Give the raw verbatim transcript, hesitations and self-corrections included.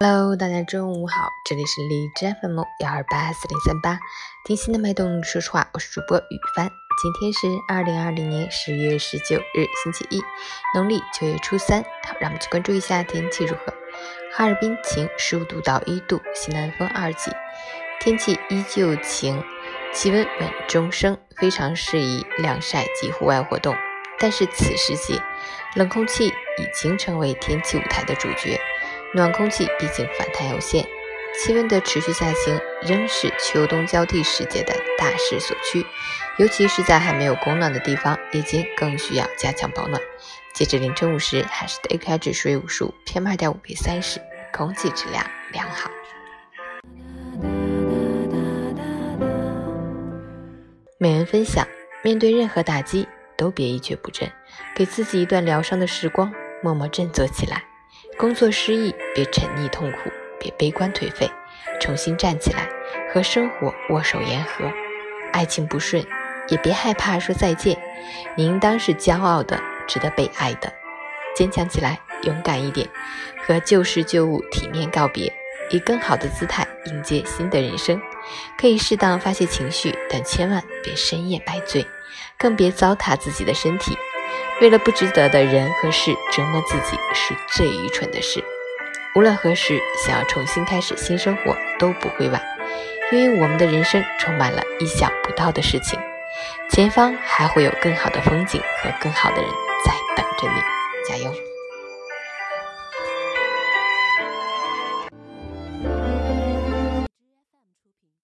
Hello， 大家中午好，这里是荔枝 F M 幺二八四零三八，听心的脉动，说实话，我是主播雨帆。今天是二零二零年十月十九日，星期一，农历九月初三。好，让我们去关注一下天气如何。哈尔滨晴，十五度到一度，西南风二级，天气依旧晴，气温稳中升，非常适宜晾晒及户外活动。但是此时起，冷空气已经成为天气舞台的主角。暖空气毕竟反弹有限，气温的持续下行仍是秋冬交替时节的大势所趋，尤其是在还没有供暖的地方，夜间更需要加强保暖。截至凌晨五时，海市的 A Q I 指数为五十五 ，P M 二点五 为三十，空气质量良好。每人分享：面对任何打击，都别一蹶不振，给自己一段疗伤的时光，默默振作起来。工作失意，别沉溺痛苦，别悲观颓废，重新站起来，和生活握手言和。爱情不顺，也别害怕说再见，你应当是骄傲的，值得被爱的。坚强起来，勇敢一点，和旧事旧物体面告别，以更好的姿态迎接新的人生。可以适当发泄情绪，但千万别深夜买醉，更别糟蹋自己的身体。为了不值得的人和事折磨自己是最愚蠢的事。无论何时，想要重新开始新生活都不会晚，因为我们的人生充满了意想不到的事情，前方还会有更好的风景和更好的人在等着你，加油！